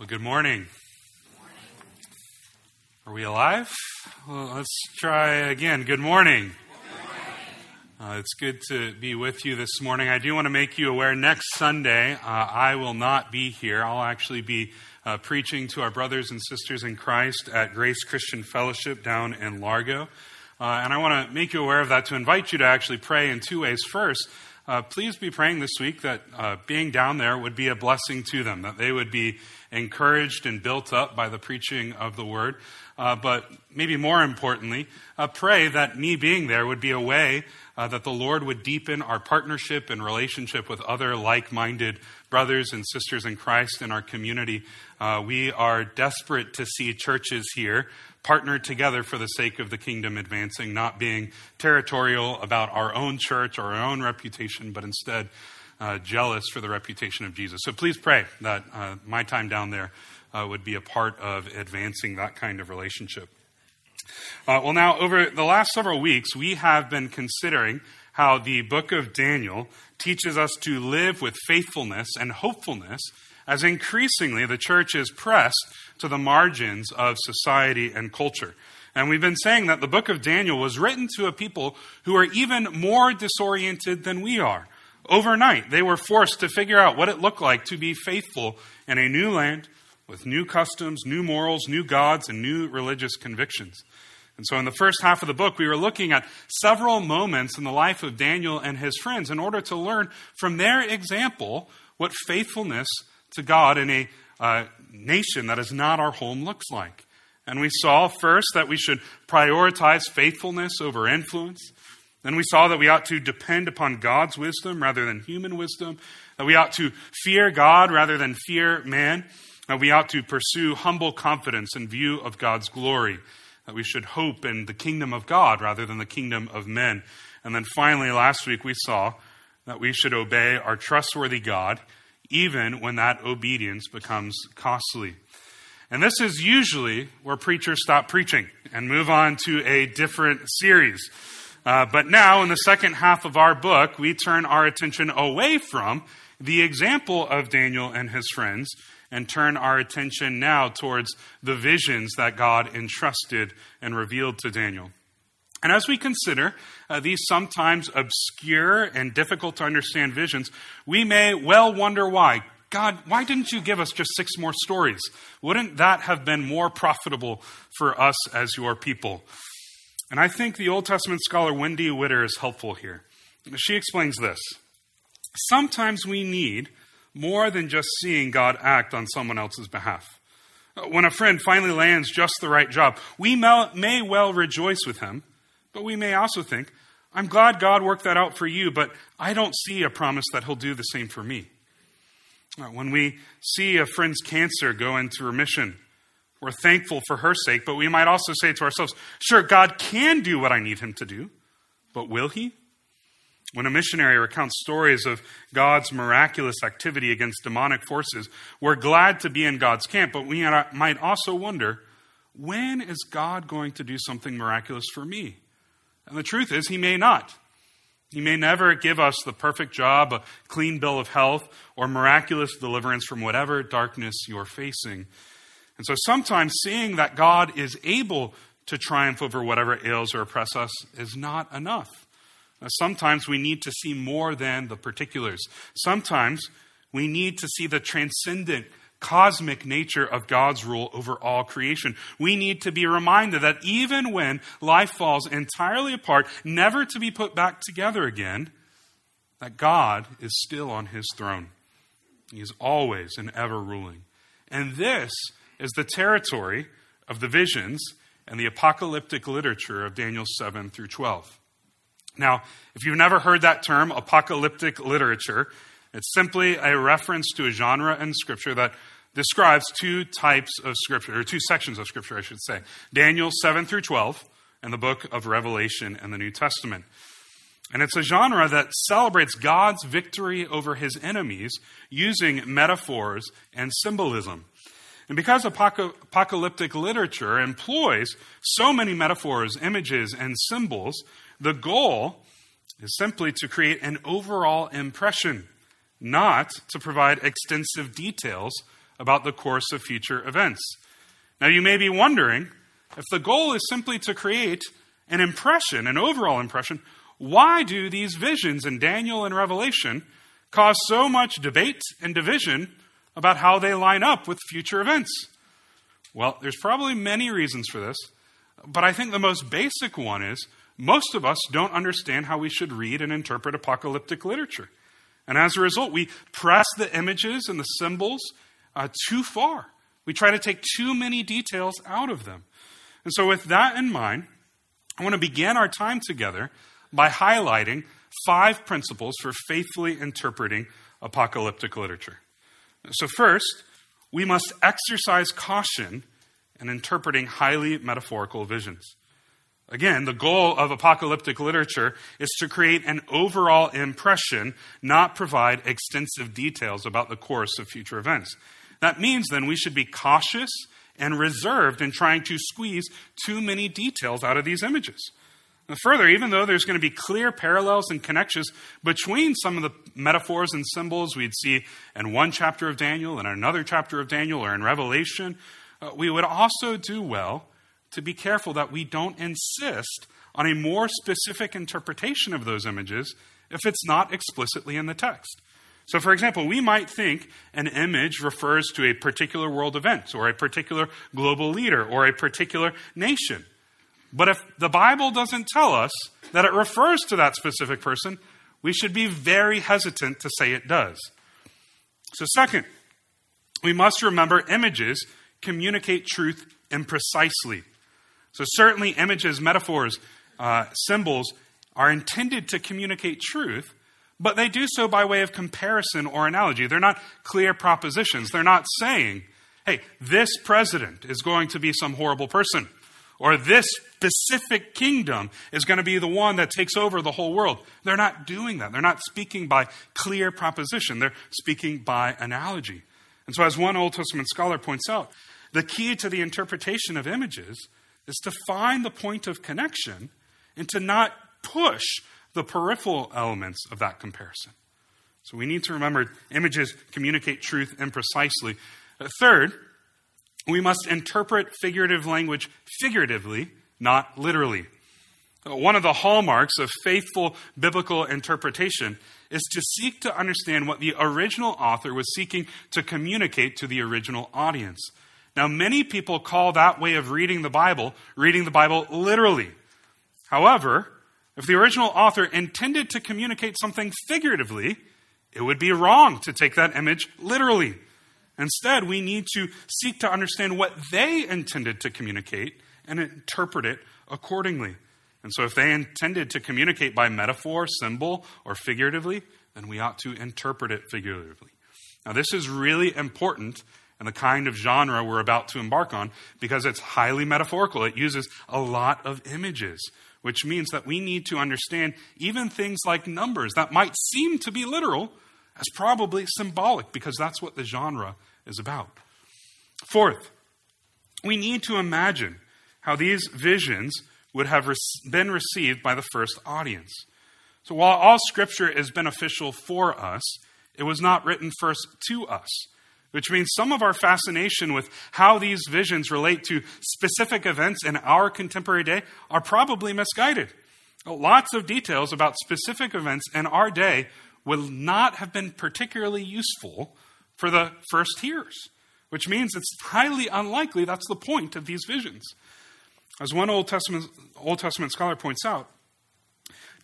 Well, good morning. Are we alive? Well, let's try again. Good morning. Good morning. It's good to be with you this morning. I do want to make you aware, next Sunday, I will not be here. I'll actually be preaching to our brothers and sisters in Christ at Grace Christian Fellowship down in Largo. And I want to make you aware of that, to invite you to actually pray in two ways. First, please be praying this week that being down there would be a blessing to them, that they would be encouraged and built up by the preaching of the Word. But maybe more importantly, pray that me being there would be a way that the Lord would deepen our partnership and relationship with other like-minded brothers and sisters in Christ in our community. We are desperate to see churches here partner together for the sake of the kingdom advancing, not being territorial about our own church or our own reputation, but instead jealous for the reputation of Jesus. So please pray that my time down there would be a part of advancing that kind of relationship. Well, now, over the last several weeks, we have been considering how the book of Daniel teaches us to live with faithfulness and hopefulness as increasingly the church is pressed to the margins of society and culture. And we've been saying that the book of Daniel was written to a people who are even more disoriented than we are. Overnight, they were forced to figure out what it looked like to be faithful in a new land with new customs, new morals, new gods, and new religious convictions. And so in the first half of the book, we were looking at several moments in the life of Daniel and his friends in order to learn from their example what faithfulness to God in a nation that is not our home looks like. And we saw first that we should prioritize faithfulness over influence. Then we saw that we ought to depend upon God's wisdom rather than human wisdom, that we ought to fear God rather than fear man, that we ought to pursue humble confidence in view of God's glory, that we should hope in the kingdom of God rather than the kingdom of men. And then finally, last week, we saw that we should obey our trustworthy God, even when that obedience becomes costly. And this is usually where preachers stop preaching and move on to a different series. But now, in the second half of our book, we turn our attention away from the example of Daniel and his friends and turn our attention now towards the visions that God entrusted and revealed to Daniel. And as we consider these sometimes obscure and difficult to understand visions, we may well wonder why. God, why didn't you give us just 6 more stories? Wouldn't that have been more profitable for us as your people? And I think the Old Testament scholar Wendy Witter is helpful here. She explains this. Sometimes we need more than just seeing God act on someone else's behalf. When a friend finally lands just the right job, we may well rejoice with him, but we may also think, I'm glad God worked that out for you, but I don't see a promise that he'll do the same for me. When we see a friend's cancer go into remission, we're thankful for her sake, but we might also say to ourselves, sure, God can do what I need him to do, but will he? When a missionary recounts stories of God's miraculous activity against demonic forces, we're glad to be in God's camp, but we might also wonder, when is God going to do something miraculous for me? And the truth is, he may not. He may never give us the perfect job, a clean bill of health, or miraculous deliverance from whatever darkness you're facing. And so sometimes seeing that God is able to triumph over whatever ails or oppress us is not enough. Sometimes we need to see more than the particulars. Sometimes we need to see the transcendent, cosmic nature of God's rule over all creation. We need to be reminded that even when life falls entirely apart, never to be put back together again, that God is still on his throne. He is always and ever ruling. And this is the territory of the visions and the apocalyptic literature of Daniel 7 through 12. Now, if you've never heard that term, apocalyptic literature, it's simply a reference to a genre in Scripture that describes two types of Scripture, or two sections of Scripture, I should say. Daniel 7 through 12, and the book of Revelation in the New Testament. And it's a genre that celebrates God's victory over his enemies using metaphors and symbolism. And because apocalyptic literature employs so many metaphors, images, and symbols, the goal is simply to create an overall impression, not to provide extensive details about the course of future events. Now, you may be wondering, if the goal is simply to create an impression, an overall impression, why do these visions in Daniel and Revelation cause so much debate and division about how they line up with future events? Well, there's probably many reasons for this, but I think the most basic one is most of us don't understand how we should read and interpret apocalyptic literature. And as a result, we press the images and the symbols too far. We try to take too many details out of them. And so with that in mind, I want to begin our time together by highlighting 5 principles for faithfully interpreting apocalyptic literature. So first, we must exercise caution in interpreting highly metaphorical visions. Again, the goal of apocalyptic literature is to create an overall impression, not provide extensive details about the course of future events. That means, then, we should be cautious and reserved in trying to squeeze too many details out of these images. And further, even though there's going to be clear parallels and connections between some of the metaphors and symbols we'd see in one chapter of Daniel and another chapter of Daniel or in Revelation, we would also do well to be careful that we don't insist on a more specific interpretation of those images if it's not explicitly in the text. So, for example, we might think an image refers to a particular world event or a particular global leader or a particular nation. But if the Bible doesn't tell us that it refers to that specific person, we should be very hesitant to say it does. So, second, we must remember images communicate truth imprecisely. So certainly images, metaphors, symbols are intended to communicate truth, but they do so by way of comparison or analogy. They're not clear propositions. They're not saying, hey, this president is going to be some horrible person, or this specific kingdom is going to be the one that takes over the whole world. They're not doing that. They're not speaking by clear proposition. They're speaking by analogy. And so as one Old Testament scholar points out, the key to the interpretation of images is to find the point of connection and to not push the peripheral elements of that comparison. So we need to remember images communicate truth imprecisely. Third, we must interpret figurative language figuratively, not literally. One of the hallmarks of faithful biblical interpretation is to seek to understand what the original author was seeking to communicate to the original audience. Now, many people call that way of reading the Bible literally. However, if the original author intended to communicate something figuratively, it would be wrong to take that image literally. Instead, we need to seek to understand what they intended to communicate and interpret it accordingly. And so if they intended to communicate by metaphor, symbol, or figuratively, then we ought to interpret it figuratively. Now, this is really important and the kind of genre we're about to embark on, because it's highly metaphorical. It uses a lot of images, which means that we need to understand even things like numbers that might seem to be literal as probably symbolic, because that's what the genre is about. Fourth, we need to imagine how these visions would have been received by the first audience. So while all Scripture is beneficial for us, it was not written first to us, which means some of our fascination with how these visions relate to specific events in our contemporary day are probably misguided. Lots of details about specific events in our day will not have been particularly useful for the first hearers, which means it's highly unlikely that's the point of these visions. As one Old Testament scholar points out,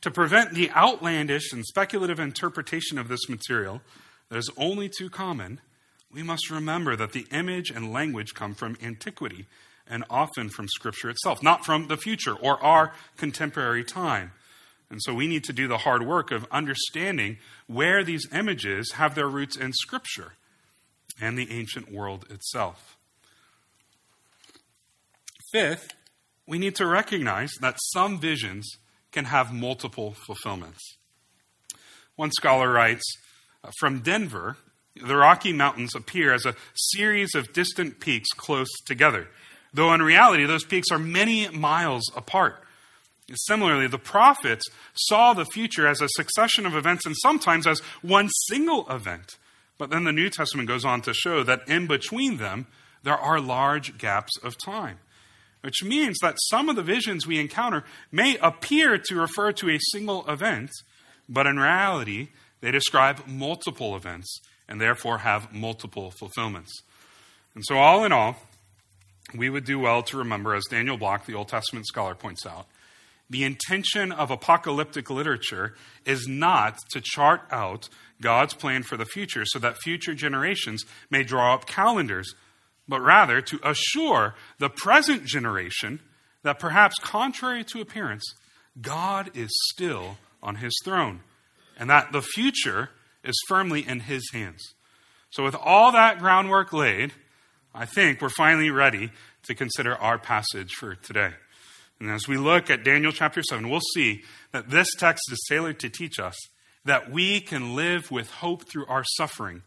to prevent the outlandish and speculative interpretation of this material that is only too common, we must remember that the image and language come from antiquity and often from Scripture itself, not from the future or our contemporary time. And so we need to do the hard work of understanding where these images have their roots in Scripture and the ancient world itself. Fifth, we need to recognize that some visions can have multiple fulfillments. One scholar writes, from Denver, the Rocky Mountains appear as a series of distant peaks close together, though in reality, those peaks are many miles apart. Similarly, the prophets saw the future as a succession of events and sometimes as one single event, But then the New Testament goes on to show that in between them, there are large gaps of time, which means that some of the visions we encounter may appear to refer to a single event, but in reality, they describe multiple events and therefore have multiple fulfillments. And so all in all, we would do well to remember, as Daniel Block, the Old Testament scholar, points out, the intention of apocalyptic literature is not to chart out God's plan for the future so that future generations may draw up calendars, but rather to assure the present generation that perhaps contrary to appearance, God is still on his throne and that the future is firmly in his hands. So with all that groundwork laid, I think we're finally ready to consider our passage for today. And as we look at Daniel chapter 7, we'll see that this text is tailored to teach us that we can live with hope through our suffering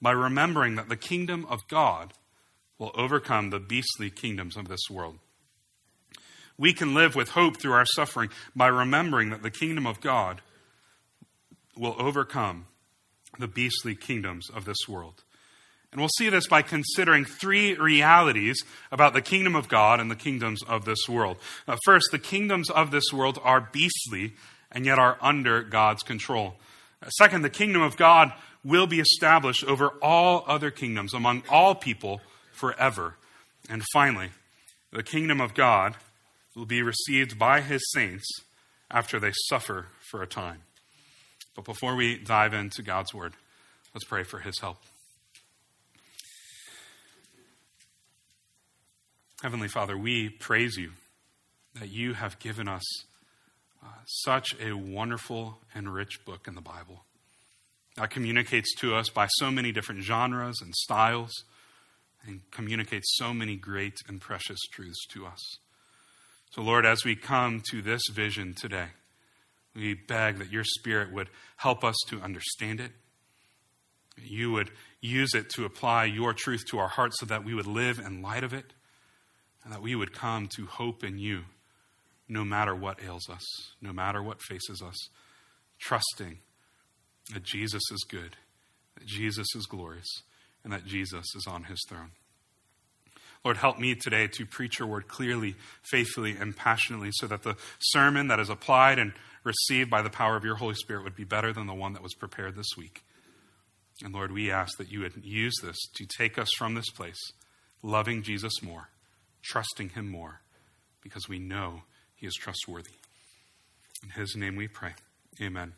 by remembering that the kingdom of God will overcome the beastly kingdoms of this world. We can live with hope through our suffering by remembering that the kingdom of God will overcome the beastly kingdoms of this world. And we'll see this by considering three realities about the kingdom of God and the kingdoms of this world. First, the kingdoms of this world are beastly and yet are under God's control. Second, the kingdom of God will be established over all other kingdoms, among all people forever. And finally, the kingdom of God will be received by his saints after they suffer for a time. But before we dive into God's word, let's pray for his help. Heavenly Father, we praise you that you have given us such a wonderful and rich book in the Bible that communicates to us by so many different genres and styles and communicates so many great and precious truths to us. So Lord, as we come to this vision today, we beg that your Spirit would help us to understand it. You would use it to apply your truth to our hearts so that we would live in light of it, and that we would come to hope in you no matter what ails us, no matter what faces us, trusting that Jesus is good, that Jesus is glorious, and that Jesus is on his throne. Lord, help me today to preach your word clearly, faithfully, and passionately so that the sermon that is applied and received by the power of your Holy Spirit would be better than the one that was prepared this week. And Lord, we ask that you would use this to take us from this place, loving Jesus more, trusting him more, because we know he is trustworthy. In his name we pray. Amen.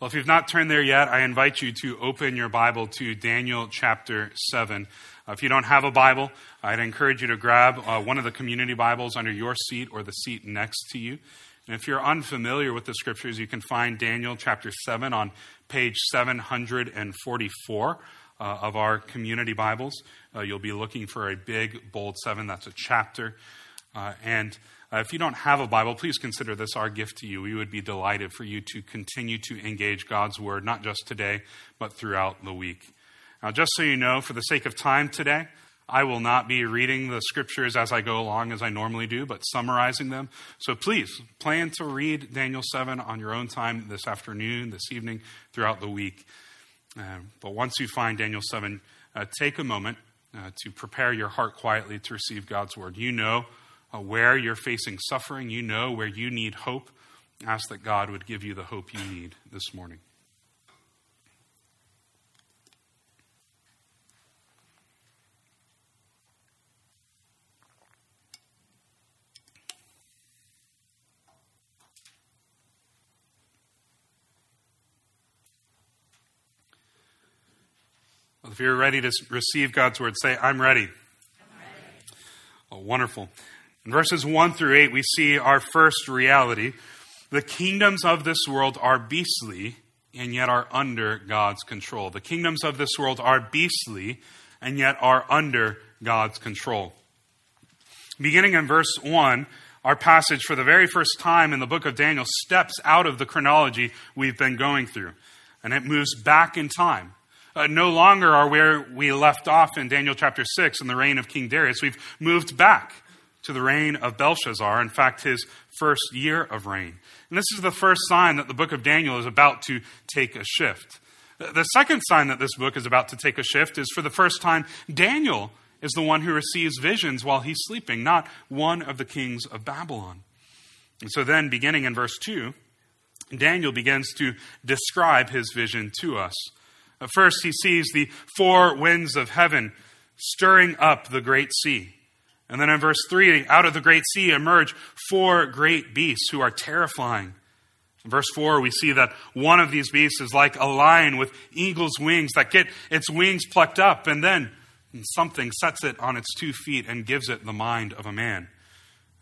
Well, if you've not turned there yet, I invite you to open your Bible to Daniel chapter 7. If you don't have a Bible, I'd encourage you to grab one of the community Bibles under your seat or the seat next to you. And if you're unfamiliar with the scriptures, you can find Daniel chapter 7 on page 744. Of our community Bibles. You'll be looking for a big, bold 7. That's a chapter. And if you don't have a Bible, please consider this our gift to you. We would be delighted for you to continue to engage God's word, not just today, but throughout the week. Now, just so you know, for the sake of time today, I will not be reading the scriptures as I go along as I normally do, but summarizing them. So please plan to read Daniel 7 on your own time this afternoon, this evening, throughout the week. But once you find Daniel 7, take a moment to prepare your heart quietly to receive God's word. You know where you're facing suffering. You know where you need hope. Ask that God would give you the hope you need this morning. If you're ready to receive God's word, say, I'm ready. I'm ready. Oh, wonderful. In verses 1-8, we see our first reality. The kingdoms of this world are beastly and yet are under God's control. The kingdoms of this world are beastly and yet are under God's control. Beginning in verse 1, our passage for the very first time in the book of Daniel steps out of the chronology we've been going through, and it moves back in time. No longer are where we left off in Daniel chapter 6 in the reign of King Darius. We've moved back to the reign of Belshazzar, in fact, his first year of reign. And this is the first sign that the book of Daniel is about to take a shift. The second sign that this book is about to take a shift is, for the first time, Daniel is the one who receives visions while he's sleeping, not one of the kings of Babylon. And so then, beginning in verse 2, Daniel begins to describe his vision to us. First, he sees the four winds of heaven stirring up the great sea. And then in verse 3, out of the great sea emerge four great beasts who are terrifying. In verse 4, we see that one of these beasts is like a lion with eagle's wings that get its wings plucked up, and then something sets it on its 2 feet and gives it the mind of a man.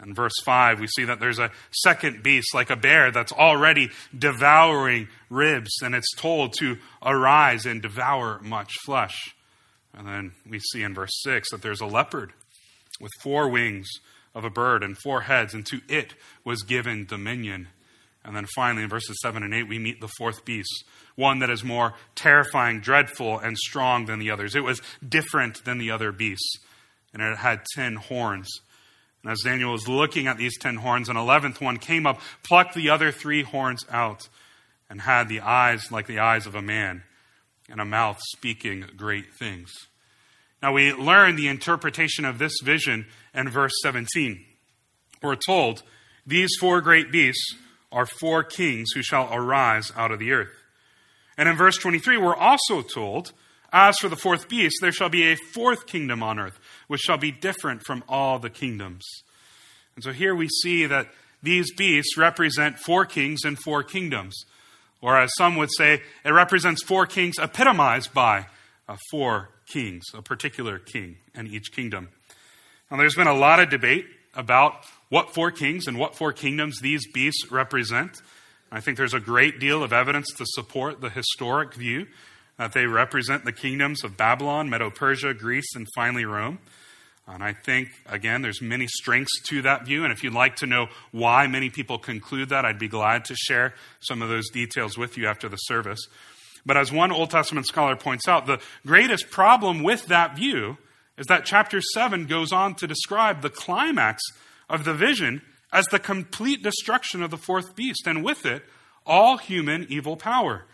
In verse 5, we see that there's a second beast like a bear that's already devouring ribs, and it's told to arise and devour much flesh. And then we see in verse 6 that there's a leopard with four wings of a bird and four heads, and to it was given dominion. And then finally, in verses 7 and 8, we meet the fourth beast, one that is more terrifying, dreadful, and strong than the others. It was different than the other beasts, and it had 10 horns. And as Daniel was looking at these 10 horns, an 11th one came up, plucked the other 3 horns out, and had the eyes like the eyes of a man, and a mouth speaking great things. Now we learn the interpretation of this vision in verse 17. We're told, these four great beasts are 4 kings who shall arise out of the earth. And in verse 23, we're also told, as for the fourth beast, there shall be a 4th kingdom on earth, which shall be different from all the kingdoms. And so here we see that these beasts represent 4 kings and 4 kingdoms. Or as some would say, it represents 4 kings epitomized by 4 kings, a particular king in each kingdom. Now there's been a lot of debate about what 4 kings and what 4 kingdoms these beasts represent. I think there's a great deal of evidence to support the historic view that they represent the kingdoms of Babylon, Medo-Persia, Greece, and finally Rome. And I think, again, there's many strengths to that view. And if you'd like to know why many people conclude that, I'd be glad to share some of those details with you after the service. But as one Old Testament scholar points out, the greatest problem with that view is that chapter 7 goes on to describe the climax of the vision as the complete destruction of the fourth beast, and with it, all human evil power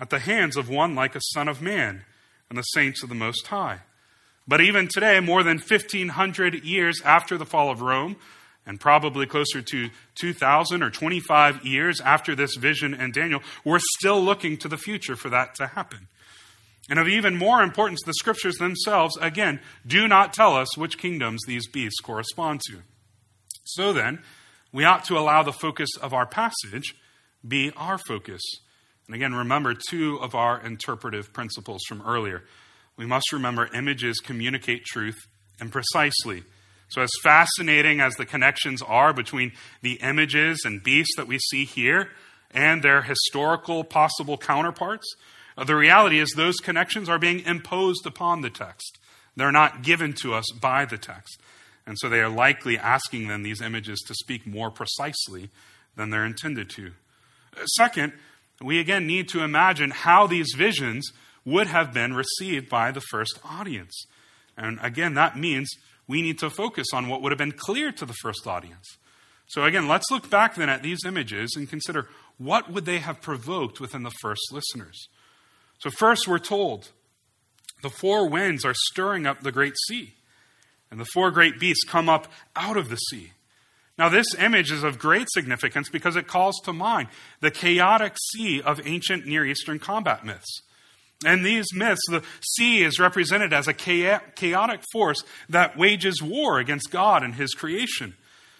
at the hands of one like a son of man and the saints of the Most High. But even today, more than 1,500 years after the fall of Rome, and probably closer to 2,000 or 25 years after this vision in Daniel, we're still looking to the future for that to happen. And of even more importance, the scriptures themselves, again, do not tell us which kingdoms these beasts correspond to. So then, we ought to allow the focus of our passage be our focus. And again, remember 2 of our interpretive principles from earlier. We must remember images communicate truth, and precisely. So as fascinating as the connections are between the images and beasts that we see here and their historical possible counterparts, the reality is those connections are being imposed upon the text. They're not given to us by the text. And so they are likely asking then these images to speak more precisely than they're intended to. Second, we again need to imagine how these visions would have been received by the first audience. And again, that means we need to focus on what would have been clear to the first audience. So again, let's look back then at these images and consider what would they have provoked within the first listeners. So first, we're told the 4 winds are stirring up the great sea, and the 4 great beasts come up out of the sea. Now, this image is of great significance because it calls to mind the chaotic sea of ancient Near Eastern combat myths. In these myths, the sea is represented as a chaotic force that wages war against God and his creation.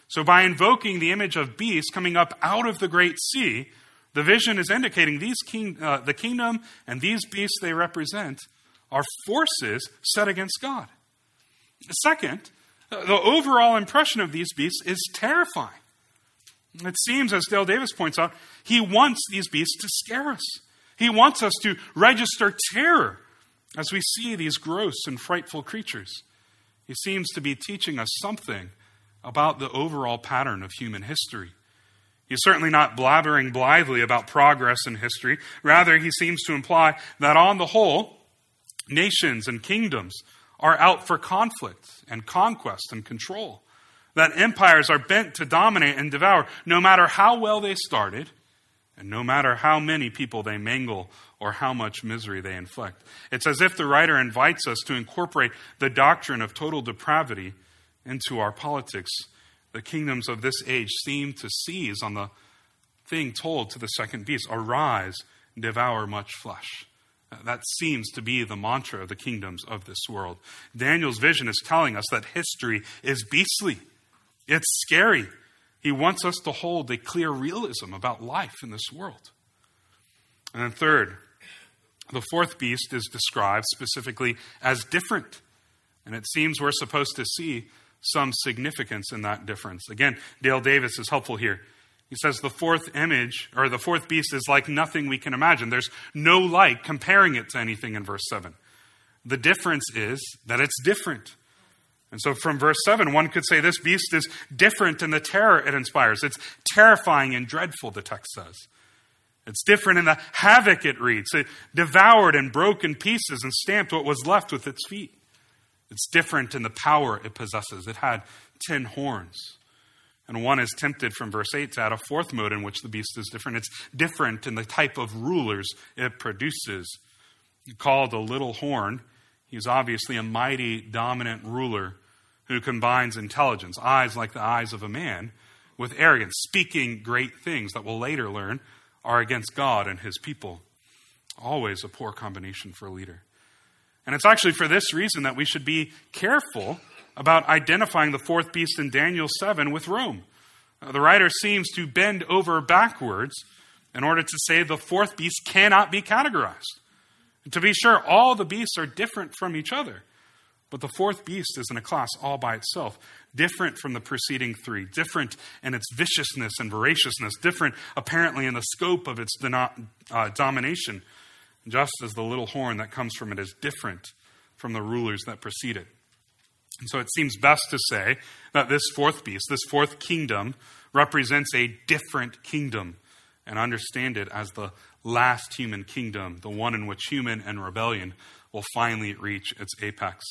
So by invoking the image of beasts coming up out of the great sea, the vision is indicating the kingdom and these beasts they represent are forces set against God. Second, the overall impression of these beasts is terrifying. It seems, as Dale Davis points out, he wants these beasts to scare us. He wants us to register terror as we see these gross and frightful creatures. He seems to be teaching us something about the overall pattern of human history. He's certainly not blabbering blithely about progress in history. Rather, he seems to imply that on the whole, nations and kingdoms are out for conflict and conquest and control, that empires are bent to dominate and devour, no matter how well they started And no matter how many people they mangle or how much misery they inflict. It's as if the writer invites us to incorporate the doctrine of total depravity into our politics. The kingdoms of this age seem to seize on the thing told to the second beast, arise, devour much flesh. That seems to be the mantra of the kingdoms of this world. Daniel's vision is telling us that history is beastly. It's scary. He wants us to hold a clear realism about life in this world. And then third, the fourth beast is described specifically as different. And it seems we're supposed to see some significance in that difference. Again, Dale Davis is helpful here. He says the fourth beast is like nothing we can imagine. There's no like comparing it to anything in verse 7. The difference is that it's different. And so from verse 7, one could say this beast is different in the terror it inspires. It's terrifying and dreadful, the text says. It's different in the havoc it wreaks. It devoured and broke in pieces and stamped what was left with its feet. It's different in the power it possesses. It had 10 horns. And one is tempted from verse 8 to add a fourth mode in which the beast is different. It's different in the type of rulers it produces. Called a little horn, he's obviously a mighty, dominant ruler who combines intelligence, eyes like the eyes of a man, with arrogance, speaking great things that we'll later learn are against God and his people. Always a poor combination for a leader. And it's actually for this reason that we should be careful about identifying the fourth beast in Daniel 7 with Rome. The writer seems to bend over backwards in order to say the fourth beast cannot be categorized. And to be sure, all the beasts are different from each other, but the fourth beast is in a class all by itself, different from the preceding three, different in its viciousness and voraciousness, different apparently in the scope of its domination, just as the little horn that comes from it is different from the rulers that precede it. And so it seems best to say that this fourth beast, this fourth kingdom, represents a different kingdom and understand it as the last human kingdom, the one in which human and rebellion will finally reach its apex.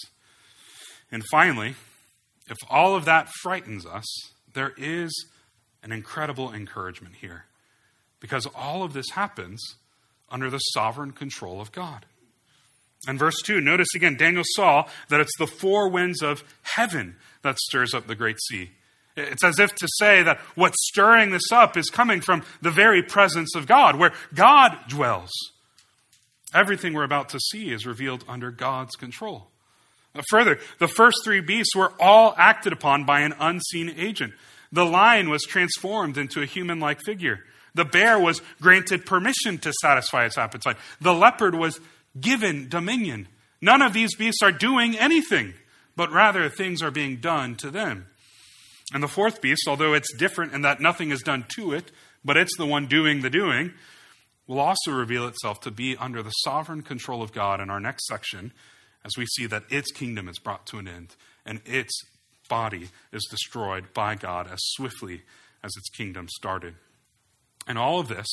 And finally, if all of that frightens us, there is an incredible encouragement here, because all of this happens under the sovereign control of God. And verse 2, notice again, Daniel saw that it's the four winds of heaven that stirs up the great sea. It's as if to say that what's stirring this up is coming from the very presence of God, where God dwells. Everything we're about to see is revealed under God's control. Further, the first three beasts were all acted upon by an unseen agent. The lion was transformed into a human-like figure. The bear was granted permission to satisfy its appetite. The leopard was given dominion. None of these beasts are doing anything, but rather things are being done to them. And the fourth beast, although it's different in that nothing is done to it, but it's the one doing the doing, will also reveal itself to be under the sovereign control of God in our next section, as we see that its kingdom is brought to an end and its body is destroyed by God as swiftly as its kingdom started. And all of this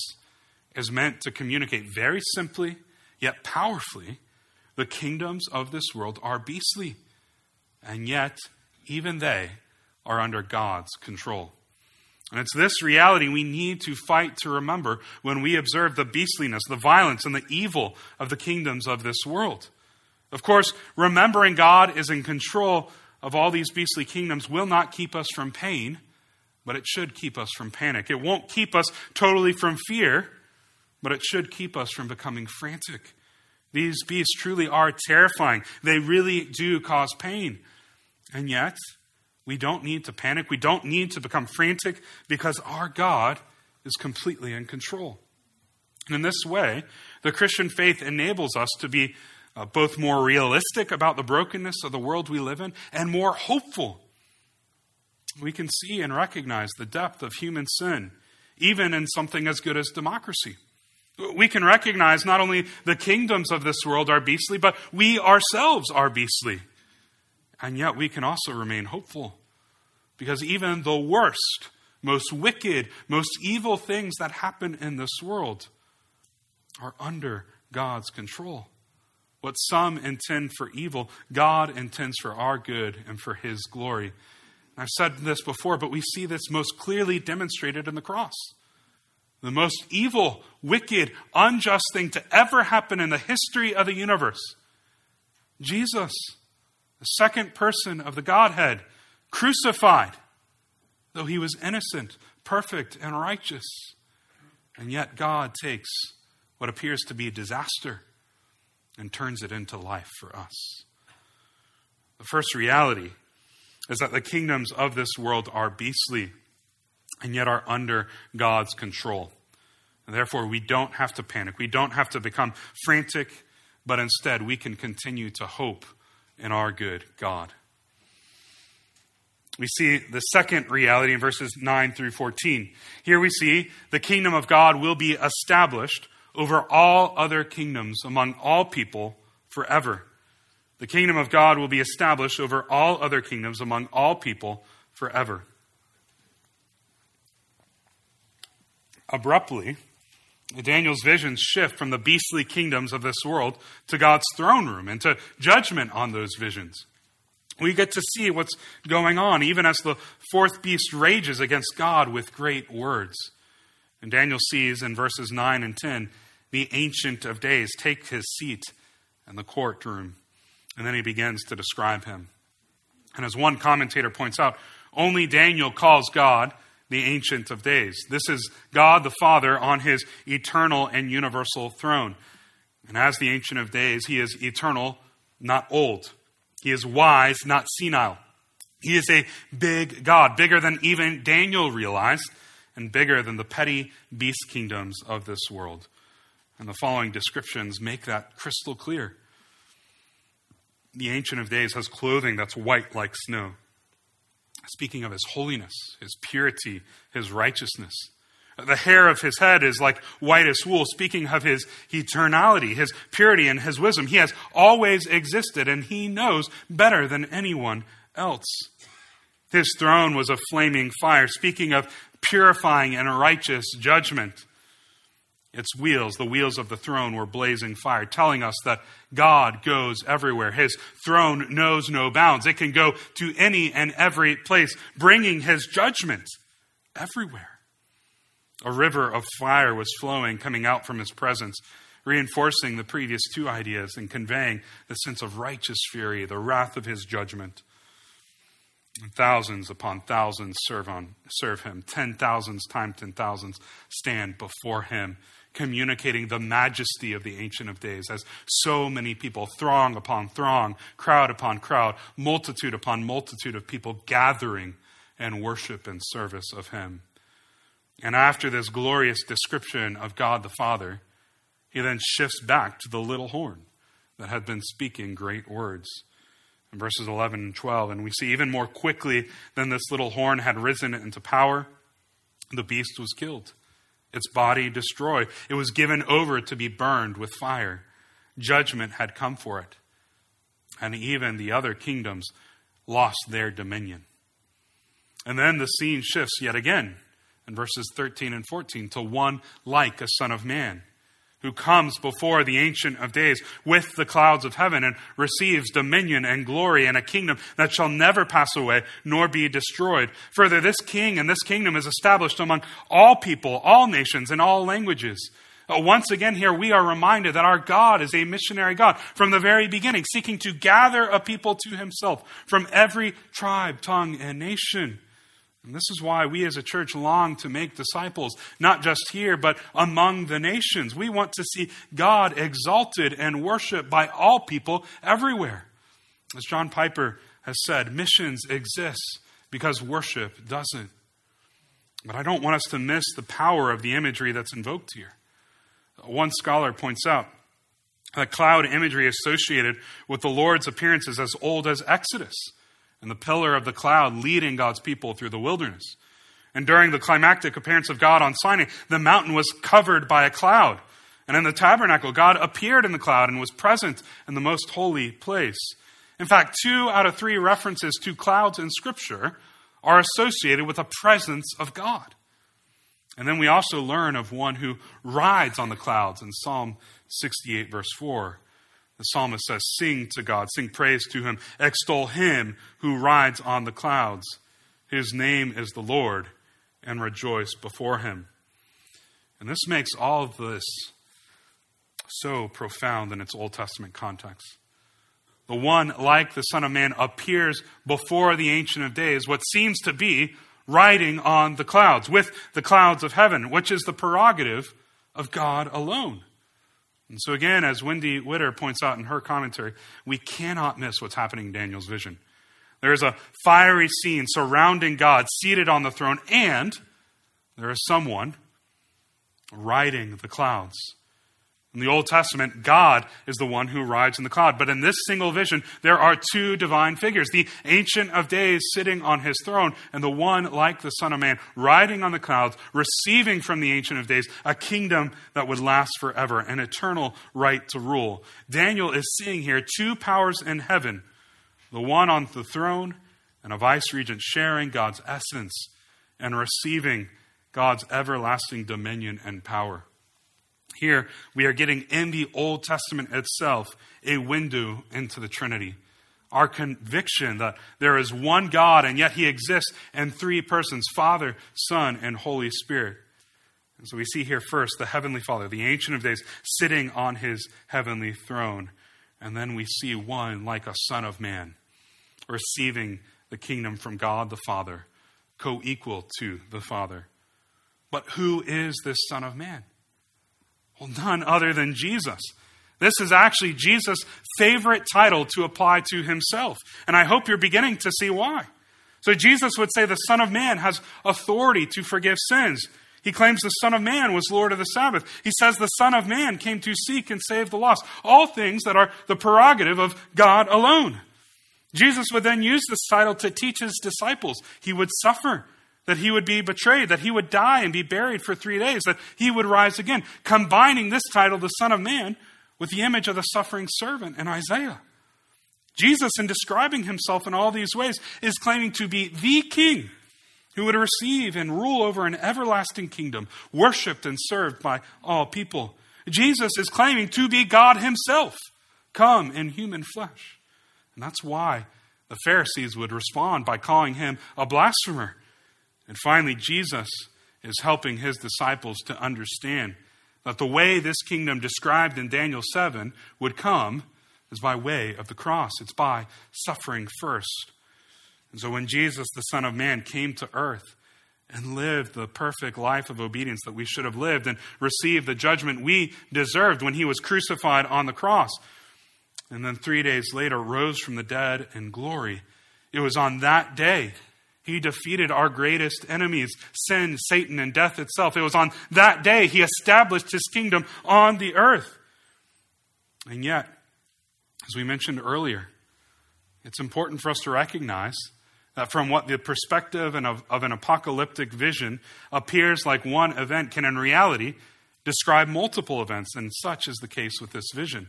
is meant to communicate very simply, yet powerfully, the kingdoms of this world are beastly, and yet even they are under God's control. And it's this reality we need to fight to remember when we observe the beastliness, the violence, and the evil of the kingdoms of this world. Of course, remembering God is in control of all these beastly kingdoms will not keep us from pain, but it should keep us from panic. It won't keep us totally from fear, but it should keep us from becoming frantic. These beasts truly are terrifying. They really do cause pain. And yet, we don't need to panic. We don't need to become frantic, because our God is completely in control. And in this way, the Christian faith enables us to be both more realistic about the brokenness of the world we live in and more hopeful. We can see and recognize the depth of human sin, even in something as good as democracy. We can recognize not only the kingdoms of this world are beastly, but we ourselves are beastly. And yet we can also remain hopeful, because even the worst, most wicked, most evil things that happen in this world are under God's control. What some intend for evil, God intends for our good and for his glory. I've said this before, but we see this most clearly demonstrated in the cross. The most evil, wicked, unjust thing to ever happen in the history of the universe. Jesus, the second person of the Godhead, crucified, though he was innocent, perfect, and righteous. And yet God takes what appears to be a disaster and turns it into life for us. The first reality is that the kingdoms of this world are beastly and yet are under God's control. And therefore, we don't have to panic. We don't have to become frantic, but instead we can continue to hope in our good God. We see the second reality in verses 9 through 14. Here we see the kingdom of God will be established over all other kingdoms among all people forever. The kingdom of God will be established over all other kingdoms among all people forever. Abruptly, Daniel's visions shift from the beastly kingdoms of this world to God's throne room and to judgment on those visions. We get to see what's going on, even as the fourth beast rages against God with great words. And Daniel sees in verses 9 and 10, the Ancient of Days take his seat in the courtroom. And then he begins to describe him. And as one commentator points out, only Daniel calls God the Ancient of Days. This is God the Father on his eternal and universal throne. And as the Ancient of Days, he is eternal, not old. He is wise, not senile. He is a big God, bigger than even Daniel realized, and bigger than the petty beast kingdoms of this world. And the following descriptions make that crystal clear. The Ancient of Days has clothing that's white like snow, speaking of his holiness, his purity, his righteousness. The hair of his head is like white as wool, speaking of his eternality, his purity, and his wisdom. He has always existed, and he knows better than anyone else. His throne was a flaming fire, speaking of purifying and righteous judgment. Its wheels, the wheels of the throne, were blazing fire, telling us that God goes everywhere. His throne knows no bounds. It can go to any and every place, bringing his judgment everywhere. A river of fire was flowing, coming out from his presence, reinforcing the previous two ideas and conveying the sense of righteous fury, the wrath of his judgment. And thousands upon thousands serve him. 10,000s times 10,000s stand before him, communicating the majesty of the Ancient of Days as so many people, throng upon throng, crowd upon crowd, multitude upon multitude of people gathering in worship and service of him. And after this glorious description of God the Father, he then shifts back to the little horn that had been speaking great words in verses 11 and 12. And we see even more quickly than this little horn had risen into power, the beast was killed, its body destroyed. It was given over to be burned with fire. Judgment had come for it. And even the other kingdoms lost their dominion. And then the scene shifts yet again. In verses 13 and 14, to one like a son of man who comes before the Ancient of Days with the clouds of heaven and receives dominion and glory and a kingdom that shall never pass away nor be destroyed. Further, this king and this kingdom is established among all people, all nations, and all languages. Once again here, we are reminded that our God is a missionary God from the very beginning, seeking to gather a people to himself from every tribe, tongue, and nation. And this is why we as a church long to make disciples, not just here, but among the nations. We want to see God exalted and worshiped by all people everywhere. As John Piper has said, missions exist because worship doesn't. But I don't want us to miss the power of the imagery that's invoked here. One scholar points out that cloud imagery associated with the Lord's appearances as old as Exodus, and the pillar of the cloud leading God's people through the wilderness. And during the climactic appearance of God on Sinai, the mountain was covered by a cloud. And in the tabernacle, God appeared in the cloud and was present in the most holy place. In fact, 2 out of 3 references to clouds in Scripture are associated with the presence of God. And then we also learn of one who rides on the clouds in Psalm 68, verse 4. The psalmist says, sing to God, sing praise to him, extol him who rides on the clouds. His name is the Lord, and rejoice before him. And this makes all of this so profound in its Old Testament context. The one, like the Son of Man, appears before the Ancient of Days, what seems to be riding on the clouds, with the clouds of heaven, which is the prerogative of God alone. And so again, as Wendy Witter points out in her commentary, we cannot miss what's happening in Daniel's vision. There is a fiery scene surrounding God, seated on the throne, and there is someone riding the clouds. In the Old Testament, God is the one who rides in the cloud. But in this single vision, there are two divine figures. The Ancient of Days sitting on his throne, and the one like the Son of Man riding on the clouds, receiving from the Ancient of Days a kingdom that would last forever, an eternal right to rule. Daniel is seeing here two powers in heaven, the one on the throne and a vice-regent sharing God's essence and receiving God's everlasting dominion and power. Here, we are getting in the Old Testament itself a window into the Trinity. Our conviction that there is one God and yet he exists in three persons, Father, Son, and Holy Spirit. And so we see here first the Heavenly Father, the Ancient of Days, sitting on his heavenly throne. And then we see one like a Son of Man, receiving the kingdom from God the Father, co-equal to the Father. But who is this Son of Man? Well, none other than Jesus. This is actually Jesus' favorite title to apply to himself. And I hope you're beginning to see why. So Jesus would say the Son of Man has authority to forgive sins. He claims the Son of Man was Lord of the Sabbath. He says the Son of Man came to seek and save the lost. All things that are the prerogative of God alone. Jesus would then use this title to teach his disciples. He would suffer, that he would be betrayed, that he would die and be buried for 3 days, that he would rise again, combining this title, the Son of Man, with the image of the suffering servant in Isaiah. Jesus, in describing himself in all these ways, is claiming to be the King who would receive and rule over an everlasting kingdom, worshipped and served by all people. Jesus is claiming to be God himself, come in human flesh. And that's why the Pharisees would respond by calling him a blasphemer. And finally, Jesus is helping his disciples to understand that the way this kingdom described in Daniel 7 would come is by way of the cross. It's by suffering first. And so when Jesus, the Son of Man, came to earth and lived the perfect life of obedience that we should have lived and received the judgment we deserved when he was crucified on the cross, and then 3 days later rose from the dead in glory, it was on that day he defeated our greatest enemies, sin, Satan, and death itself. It was on that day he established his kingdom on the earth. And yet, as we mentioned earlier, it's important for us to recognize that from what the perspective and of an apocalyptic vision appears like one event can in reality describe multiple events, and such is the case with this vision.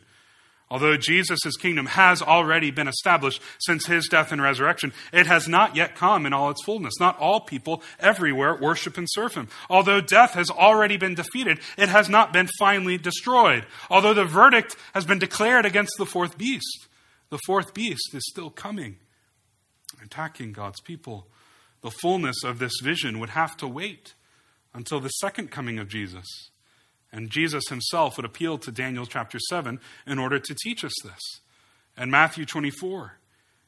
Although Jesus' kingdom has already been established since his death and resurrection, it has not yet come in all its fullness. Not all people everywhere worship and serve him. Although death has already been defeated, it has not been finally destroyed. Although the verdict has been declared against the fourth beast is still coming, attacking God's people. The fullness of this vision would have to wait until the second coming of Jesus. And Jesus himself would appeal to Daniel chapter 7 in order to teach us this. In Matthew 24,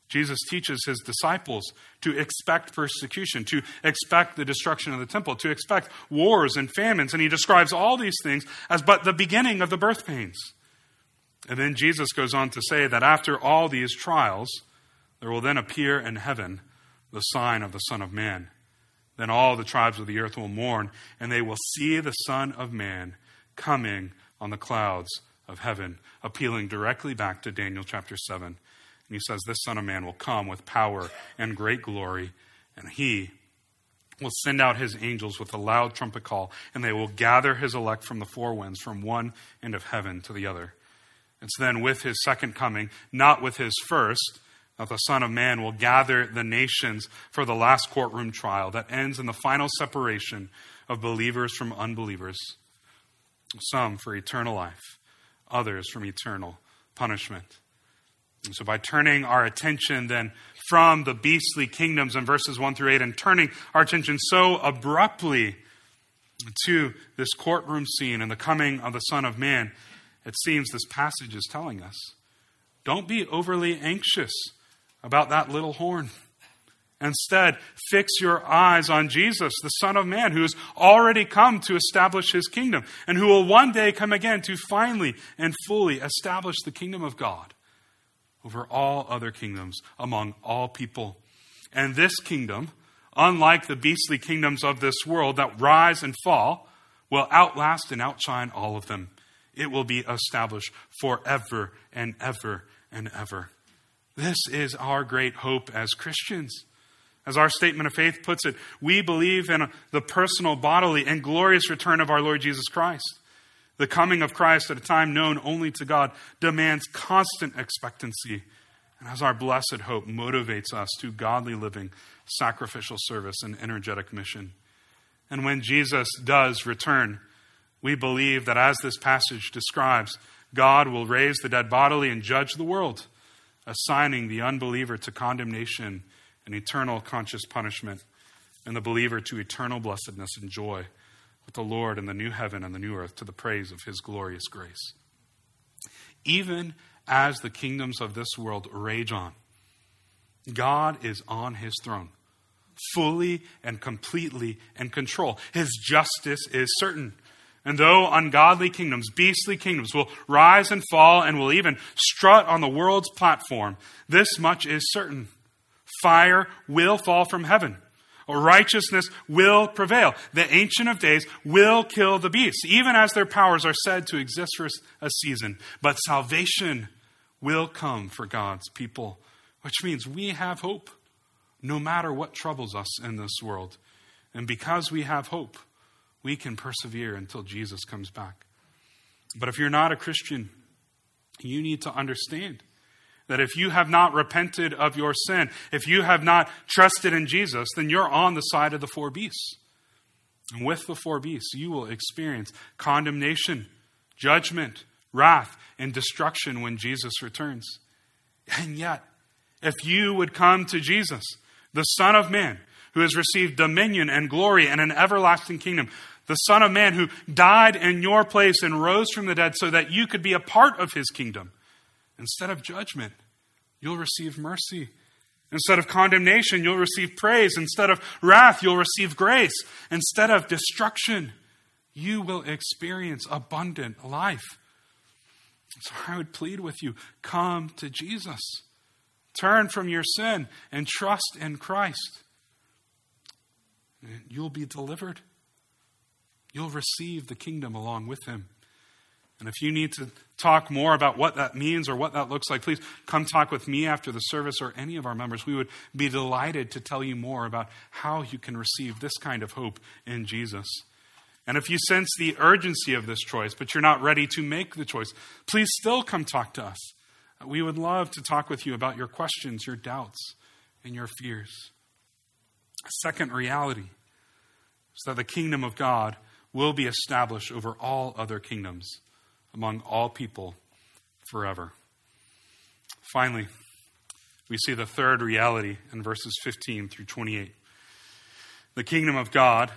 Jesus teaches his disciples to expect persecution, to expect the destruction of the temple, to expect wars and famines. And he describes all these things as but the beginning of the birth pains. And then Jesus goes on to say that after all these trials, there will then appear in heaven the sign of the Son of Man. Then all the tribes of the earth will mourn, and they will see the Son of Man coming on the clouds of heaven, appealing directly back to Daniel chapter 7. And he says, this Son of Man will come with power and great glory, and he will send out his angels with a loud trumpet call, and they will gather his elect from the four winds, from one end of heaven to the other. It's then with his second coming, not with his first, that the Son of Man will gather the nations for the last courtroom trial that ends in the final separation of believers from unbelievers. Some for eternal life, others from eternal punishment. And so by turning our attention then from the beastly kingdoms in verses 1 through 8 and turning our attention so abruptly to this courtroom scene and the coming of the Son of Man, it seems this passage is telling us, don't be overly anxious about that little horn. Instead, fix your eyes on Jesus, the Son of Man, who has already come to establish his kingdom and who will one day come again to finally and fully establish the kingdom of God over all other kingdoms, among all people. And this kingdom, unlike the beastly kingdoms of this world that rise and fall, will outlast and outshine all of them. It will be established forever and ever and ever. This is our great hope as Christians. As our statement of faith puts it, we believe in the personal, bodily, and glorious return of our Lord Jesus Christ. The coming of Christ at a time known only to God demands constant expectancy, and as our blessed hope motivates us to godly living, sacrificial service, and energetic mission. And when Jesus does return, we believe that as this passage describes, God will raise the dead bodily and judge the world, assigning the unbeliever to condemnation and eternal conscious punishment, and the believer to eternal blessedness and joy with the Lord in the new heaven and the new earth, to the praise of his glorious grace. Even as the kingdoms of this world rage on, God is on his throne, fully and completely in control. His justice is certain. And though ungodly kingdoms, beastly kingdoms, will rise and fall and will even strut on the world's platform, this much is certain. Fire will fall from heaven. Righteousness will prevail. The Ancient of Days will kill the beasts, even as their powers are said to exist for a season. But salvation will come for God's people, which means we have hope no matter what troubles us in this world. And because we have hope, we can persevere until Jesus comes back. But if you're not a Christian, you need to understand that if you have not repented of your sin, if you have not trusted in Jesus, then you're on the side of the four beasts. And with the four beasts, you will experience condemnation, judgment, wrath, and destruction when Jesus returns. And yet, if you would come to Jesus, the Son of Man, who has received dominion and glory and an everlasting kingdom, the Son of Man who died in your place and rose from the dead so that you could be a part of his kingdom, instead of judgment, you'll receive mercy. Instead of condemnation, you'll receive praise. Instead of wrath, you'll receive grace. Instead of destruction, you will experience abundant life. So I would plead with you, come to Jesus. Turn from your sin and trust in Christ. You'll be delivered. You'll receive the kingdom along with him. And if you need to talk more about what that means or what that looks like, please come talk with me after the service or any of our members. We would be delighted to tell you more about how you can receive this kind of hope in Jesus. And if you sense the urgency of this choice, but you're not ready to make the choice, please still come talk to us. We would love to talk with you about your questions, your doubts, and your fears. A second reality is that the kingdom of God will be established over all other kingdoms, among all people forever. Finally, we see the third reality in verses 15 through 28. The kingdom of God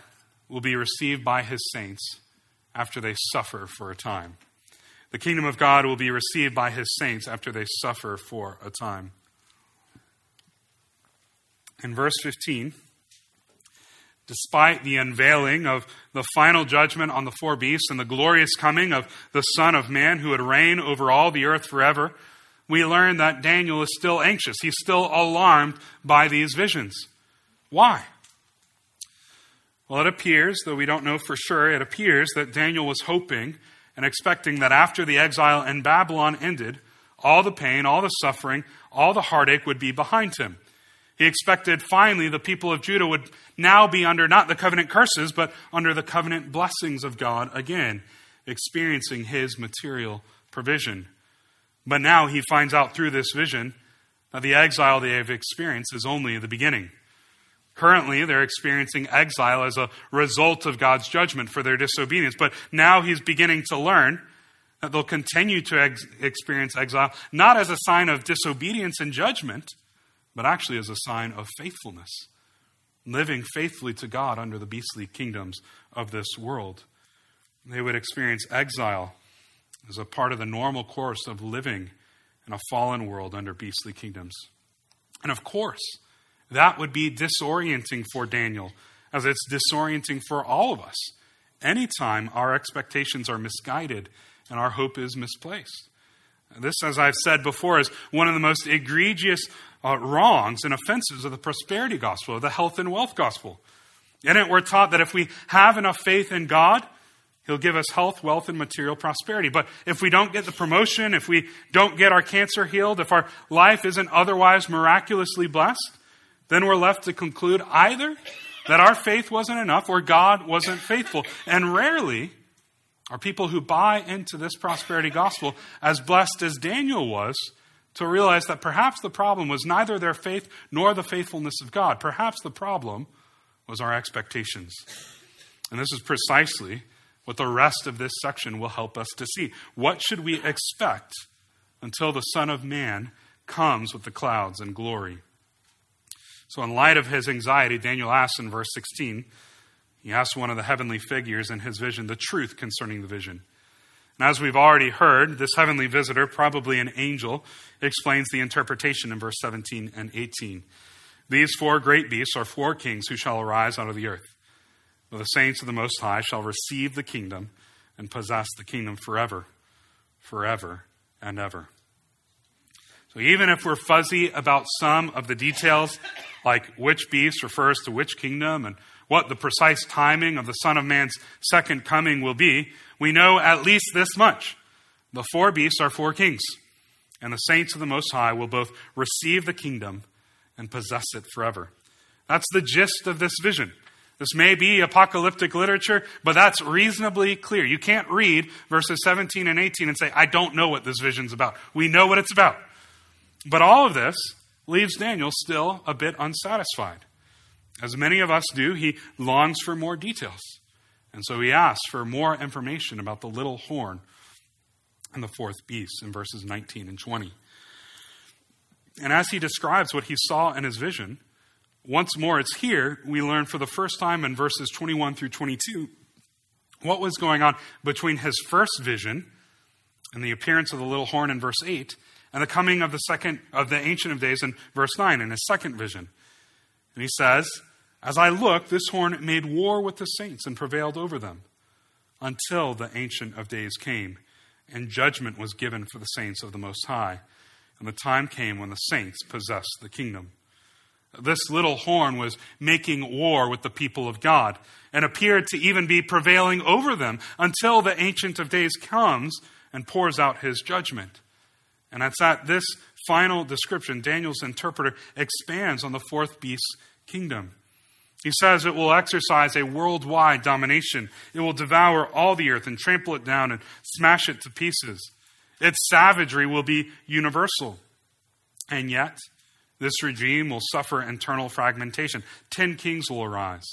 will be received by his saints after they suffer for a time. The kingdom of God will be received by his saints after they suffer for a time. In verse 15, despite the unveiling of the final judgment on the four beasts and the glorious coming of the Son of Man who would reign over all the earth forever, we learn that Daniel is still anxious. He's still alarmed by these visions. Why? Well, it appears, though we don't know for sure, it appears that Daniel was hoping and expecting that after the exile in Babylon ended, all the pain, all the suffering, all the heartache would be behind him. He expected finally the people of Judah would now be under not the covenant curses, but under the covenant blessings of God again, experiencing his material provision. But now he finds out through this vision that the exile they have experienced is only the beginning. Currently, they're experiencing exile as a result of God's judgment for their disobedience. But now he's beginning to learn that they'll continue to experience exile, not as a sign of disobedience and judgment, but actually as a sign of faithfulness. living faithfully to God under the beastly kingdoms of this world. They would experience exile as a part of the normal course of living in a fallen world under beastly kingdoms. And of course, that would be disorienting for Daniel, as it's disorienting for all of us anytime our expectations are misguided and our hope is misplaced. This, as I've said before, is one of the most egregious wrongs and offenses of the prosperity gospel, of the health and wealth gospel. In it, we're taught that if we have enough faith in God, He'll give us health, wealth, and material prosperity. But if we don't get the promotion, if we don't get our cancer healed, if our life isn't otherwise miraculously blessed, then we're left to conclude either that our faith wasn't enough or God wasn't faithful. And rarely are people who buy into this prosperity gospel as blessed as Daniel was to realize that perhaps the problem was neither their faith nor the faithfulness of God. Perhaps the problem was our expectations. And this is precisely what the rest of this section will help us to see. What should we expect until the Son of Man comes with the clouds and glory? So in light of his anxiety, Daniel asks in verse 16, he asks one of the heavenly figures in his vision the truth concerning the vision. And as we've already heard, this heavenly visitor, probably an angel, explains the interpretation in verse 17 and 18. These four great beasts are four kings who shall arise out of the earth. But the saints of the Most High shall receive the kingdom and possess the kingdom forever, forever and ever. So even if we're fuzzy about some of the details, like which beast refers to which kingdom and what the precise timing of the Son of Man's second coming will be, we know at least this much. The four beasts are four kings, and the saints of the Most High will both receive the kingdom and possess it forever. That's the gist of this vision. This may be apocalyptic literature, but that's reasonably clear. You can't read verses 17 and 18 and say, I don't know what this vision's about. We know what it's about. But all of this leaves Daniel still a bit unsatisfied. As many of us do, he longs for more details. And so he asks for more information about the little horn and the fourth beast in verses 19 and 20. And as he describes what he saw in his vision, once more, it's here we learn for the first time in verses 21 through 22 what was going on between his first vision and the appearance of the little horn in verse 8 and the coming of the Ancient of Days in verse 9 in his second vision. And he says, as I looked, this horn made war with the saints and prevailed over them until the Ancient of Days came and judgment was given for the saints of the Most High. And the time came when the saints possessed the kingdom. This little horn was making war with the people of God and appeared to even be prevailing over them until the Ancient of Days comes and pours out his judgment. And it's at this final description, Daniel's interpreter expands on the fourth beast's kingdom. He says it will exercise a worldwide domination. It will devour all the earth and trample it down and smash it to pieces. Its savagery will be universal. And yet, this regime will suffer internal fragmentation. 10 kings will arise,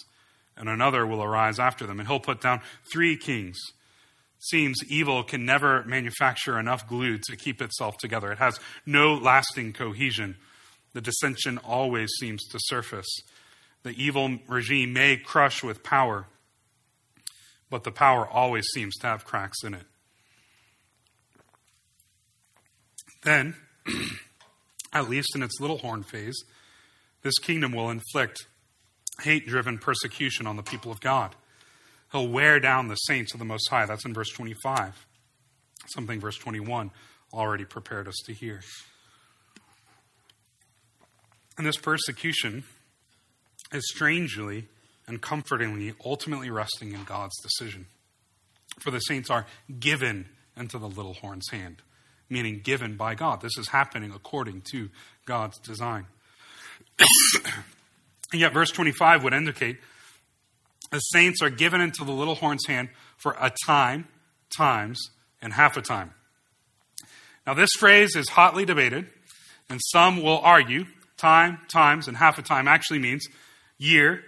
and another will arise after them, and he'll put down 3 kings. Seems evil can never manufacture enough glue to keep itself together. It has no lasting cohesion. The dissension always seems to surface. The evil regime may crush with power, but the power always seems to have cracks in it. Then, at least in its little horn phase, this kingdom will inflict hate-driven persecution on the people of God. He'll wear down the saints of the Most High. That's in verse 25, something verse 21 already prepared us to hear. And this persecution is strangely and comfortingly ultimately resting in God's decision. For the saints are given into the little horn's hand, meaning given by God. This is happening according to God's design. And yet verse 25 would indicate the saints are given into the little horn's hand for a time, times, and half a time. Now this phrase is hotly debated, and some will argue time, times, and half a time actually means year,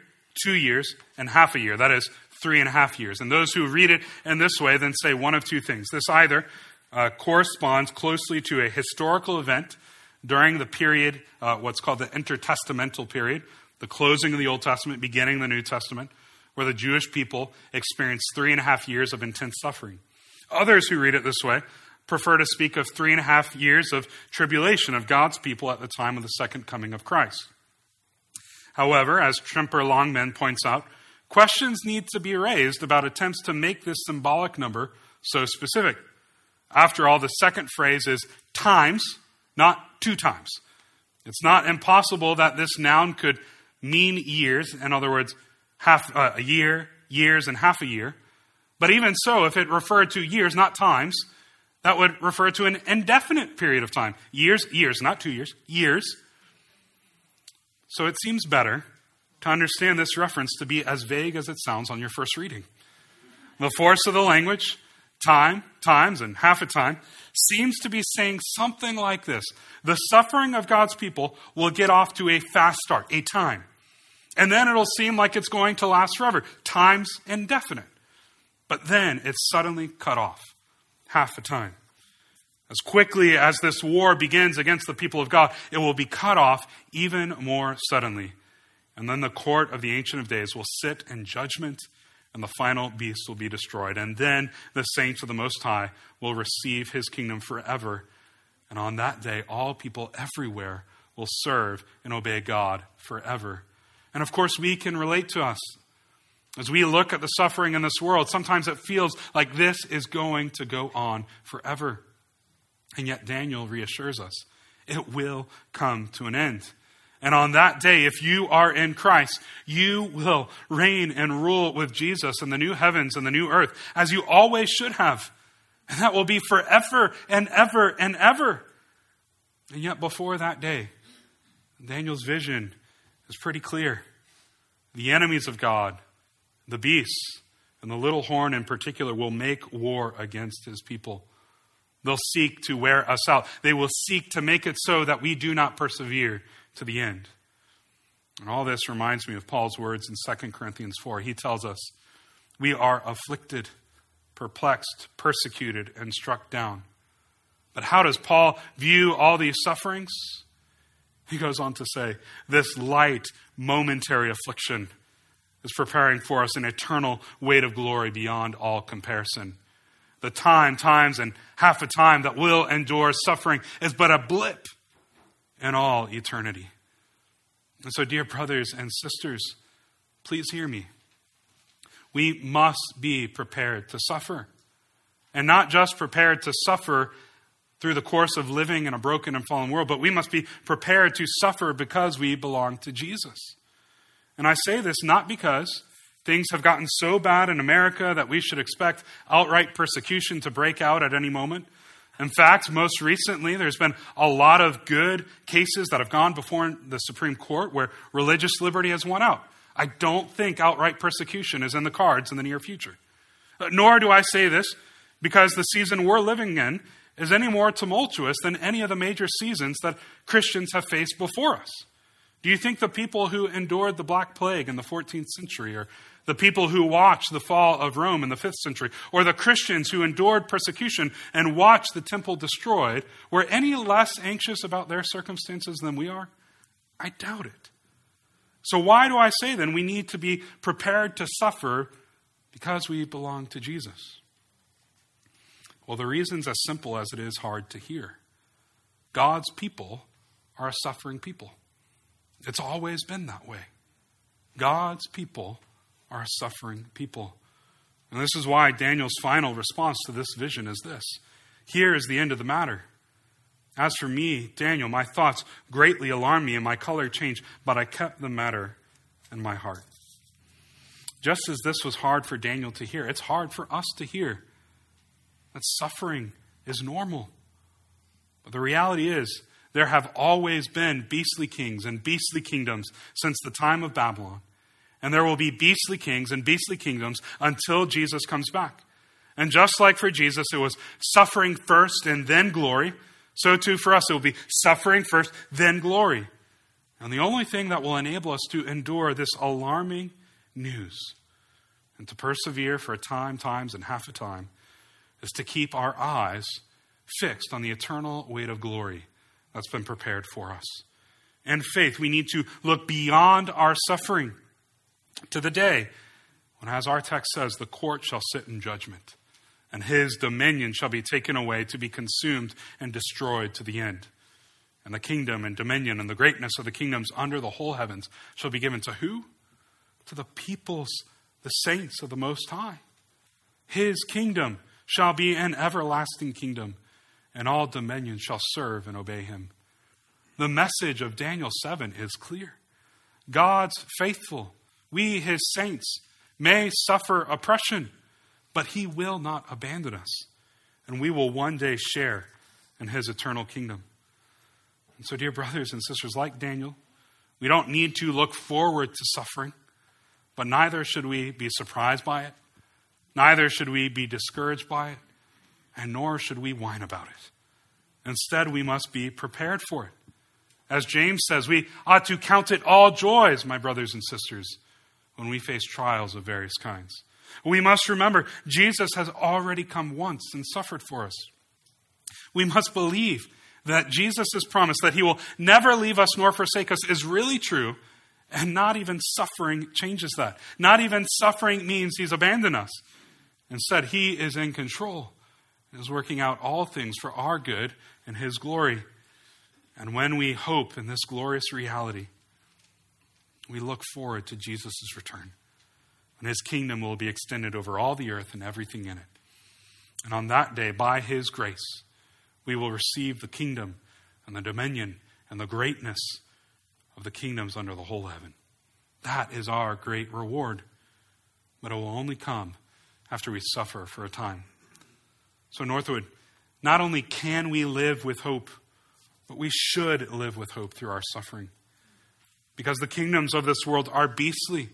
2 years, and half a year. That is 3.5 years. And those who read it in this way then say one of two things. This either corresponds closely to a historical event during the period, what's called the intertestamental period, the closing of the Old Testament, beginning of the New Testament, where the Jewish people experienced 3.5 years of intense suffering. Others who read it this way prefer to speak of 3.5 years of tribulation of God's people at the time of the second coming of Christ. However, as Tremper Longman points out, questions need to be raised about attempts to make this symbolic number so specific. After all, the second phrase is times, not two times. It's not impossible that this noun could mean years, in other words, half a year, years, and half a year. But even so, if it referred to years, not times, that would refer to an indefinite period of time. Years, not 2 years, years. So it seems better to understand this reference to be as vague as it sounds on your first reading. The force of the language, time, times, and half a time, seems to be saying something like this. The suffering of God's people will get off to a fast start, a time. And then it'll seem like it's going to last forever. Time's indefinite. But then it's suddenly cut off. Half a time. As quickly as this war begins against the people of God, it will be cut off even more suddenly. And then the court of the Ancient of Days will sit in judgment, and the final beast will be destroyed. And then the saints of the Most High will receive his kingdom forever. And on that day, all people everywhere will serve and obey God forever. And of course, we can relate to us. As we look at the suffering in this world, sometimes it feels like this is going to go on forever. And yet Daniel reassures us, it will come to an end. And on that day, if you are in Christ, you will reign and rule with Jesus in the new heavens and the new earth, as you always should have. And that will be forever and ever and ever. And yet before that day, Daniel's vision is pretty clear. The enemies of God, the beasts, and the little horn in particular, will make war against his people. They'll seek to wear us out. They will seek to make it so that we do not persevere to the end. And all this reminds me of Paul's words in 2 Corinthians 4. He tells us, we are afflicted, perplexed, persecuted, and struck down. But how does Paul view all these sufferings? He goes on to say, this light, momentary affliction is preparing for us an eternal weight of glory beyond all comparison. The time, times, and half a time that will endure suffering is but a blip in all eternity. And so, dear brothers and sisters, please hear me. We must be prepared to suffer. And not just prepared to suffer through the course of living in a broken and fallen world, but we must be prepared to suffer because we belong to Jesus. And I say this not because things have gotten so bad in America that we should expect outright persecution to break out at any moment. In fact, most recently, there's been a lot of good cases that have gone before the Supreme Court where religious liberty has won out. I don't think outright persecution is in the cards in the near future. Nor do I say this because the season we're living in is any more tumultuous than any of the major seasons that Christians have faced before us. Do you think the people who endured the Black Plague in the 14th century, or the people who watched the fall of Rome in the 5th century, or the Christians who endured persecution and watched the temple destroyed, were any less anxious about their circumstances than we are? I doubt it. So why do I say then we need to be prepared to suffer because we belong to Jesus? Well, the reason's as simple as it is hard to hear. God's people are a suffering people. It's always been that way. God's people are suffering people. And this is why Daniel's final response to this vision is this. Here is the end of the matter. As for me, Daniel, my thoughts greatly alarmed me and my color changed, but I kept the matter in my heart. Just as this was hard for Daniel to hear, it's hard for us to hear that suffering is normal. But the reality is, there have always been beastly kings and beastly kingdoms since the time of Babylon. And there will be beastly kings and beastly kingdoms until Jesus comes back. And just like for Jesus, it was suffering first and then glory, so too for us, it will be suffering first, then glory. And the only thing that will enable us to endure this alarming news and to persevere for a time, times, and half a time is to keep our eyes fixed on the eternal weight of glory that's been prepared for us. And faith, we need to look beyond our suffering to the day when, as our text says, the court shall sit in judgment, and his dominion shall be taken away to be consumed and destroyed to the end. And the kingdom and dominion and the greatness of the kingdoms under the whole heavens shall be given to who? To the peoples, the saints of the Most High. His kingdom shall be an everlasting kingdom, and all dominions shall serve and obey him. The message of Daniel 7 is clear. God's faithful, we his saints, may suffer oppression, but he will not abandon us. And we will one day share in his eternal kingdom. And so, dear brothers and sisters, like Daniel, we don't need to look forward to suffering, but neither should we be surprised by it. Neither should we be discouraged by it, and nor should we whine about it. Instead, we must be prepared for it. As James says, we ought to count it all joys, my brothers and sisters, when we face trials of various kinds. We must remember Jesus has already come once and suffered for us. We must believe that Jesus' promise that he will never leave us nor forsake us is really true, and not even suffering changes that. Not even suffering means he's abandoned us. Instead, he is in control and is working out all things for our good and his glory. And when we hope in this glorious reality, we look forward to Jesus' return, and his kingdom will be extended over all the earth and everything in it. And on that day, by his grace, we will receive the kingdom and the dominion and the greatness of the kingdoms under the whole heaven. That is our great reward, but it will only come after we suffer for a time. So, Northwood, not only can we live with hope, but we should live with hope through our suffering, because the kingdoms of this world are beastly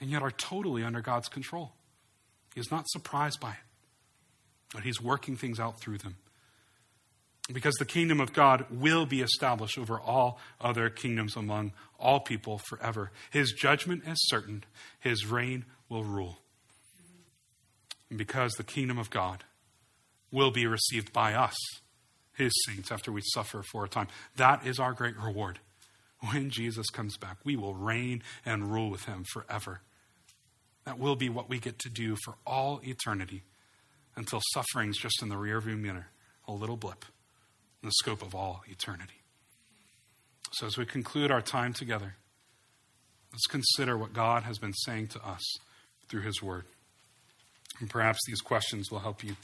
and yet are totally under God's control. He is not surprised by it, but he's working things out through them, because the kingdom of God will be established over all other kingdoms among all people forever. His judgment is certain. His reign will rule. And because the kingdom of God will be received by us, his saints, after we suffer for a time, that is our great reward. When Jesus comes back, we will reign and rule with him forever. That will be what we get to do for all eternity, until suffering's just in the rearview mirror, a little blip in the scope of all eternity. So, as we conclude our time together, let's consider what God has been saying to us through his word. And perhaps these questions will help you.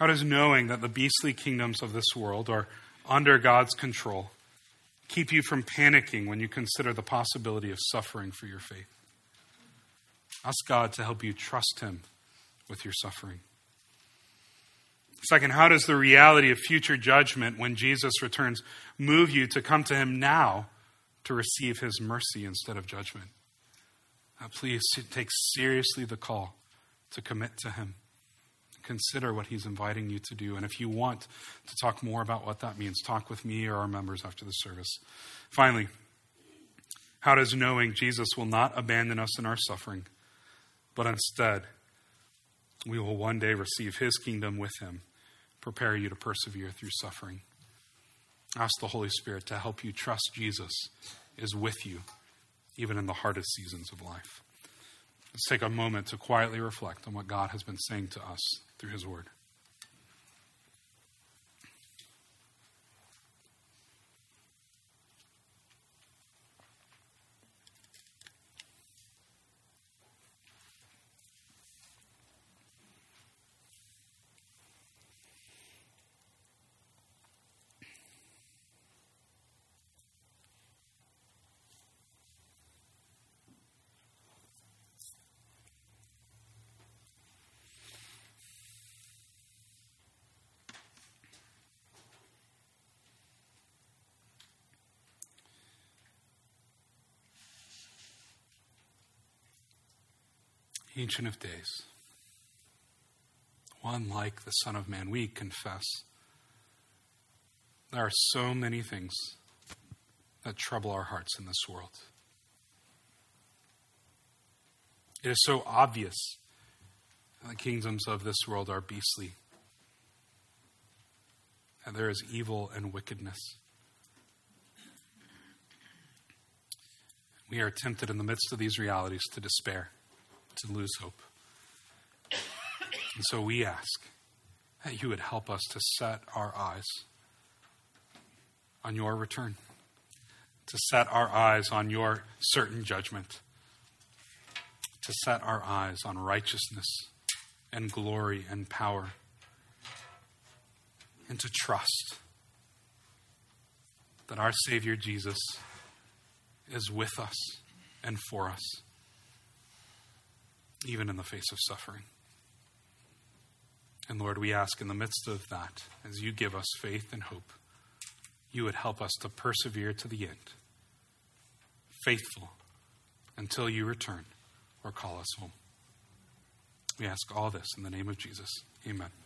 How does knowing that the beastly kingdoms of this world are under God's control keep you from panicking when you consider the possibility of suffering for your faith? Ask God to help you trust him with your suffering. Second, how does the reality of future judgment when Jesus returns move you to come to him now to receive his mercy instead of judgment? Now, please take seriously the call to commit to him. Consider what he's inviting you to do. And if you want to talk more about what that means, talk with me or our members after the service. Finally, how does knowing Jesus will not abandon us in our suffering, but instead we will one day receive his kingdom with him, prepare you to persevere through suffering? Ask the Holy Spirit to help you trust Jesus is with you, even in the hardest seasons of life. Let's take a moment to quietly reflect on what God has been saying to us through his word. Ancient of days, one like the Son of Man, we confess there are so many things that trouble our hearts in this world. It is so obvious that the kingdoms of this world are beastly. and there is evil and wickedness. We are tempted in the midst of these realities to despair, to lose hope. And so we ask that you would help us to set our eyes on your return, to set our eyes on your certain judgment, to set our eyes on righteousness and glory and power, and to trust that our Savior Jesus is with us and for us, even in the face of suffering. And Lord, we ask in the midst of that, as you give us faith and hope, you would help us to persevere to the end, faithful until you return or call us home. We ask all this in the name of Jesus. Amen.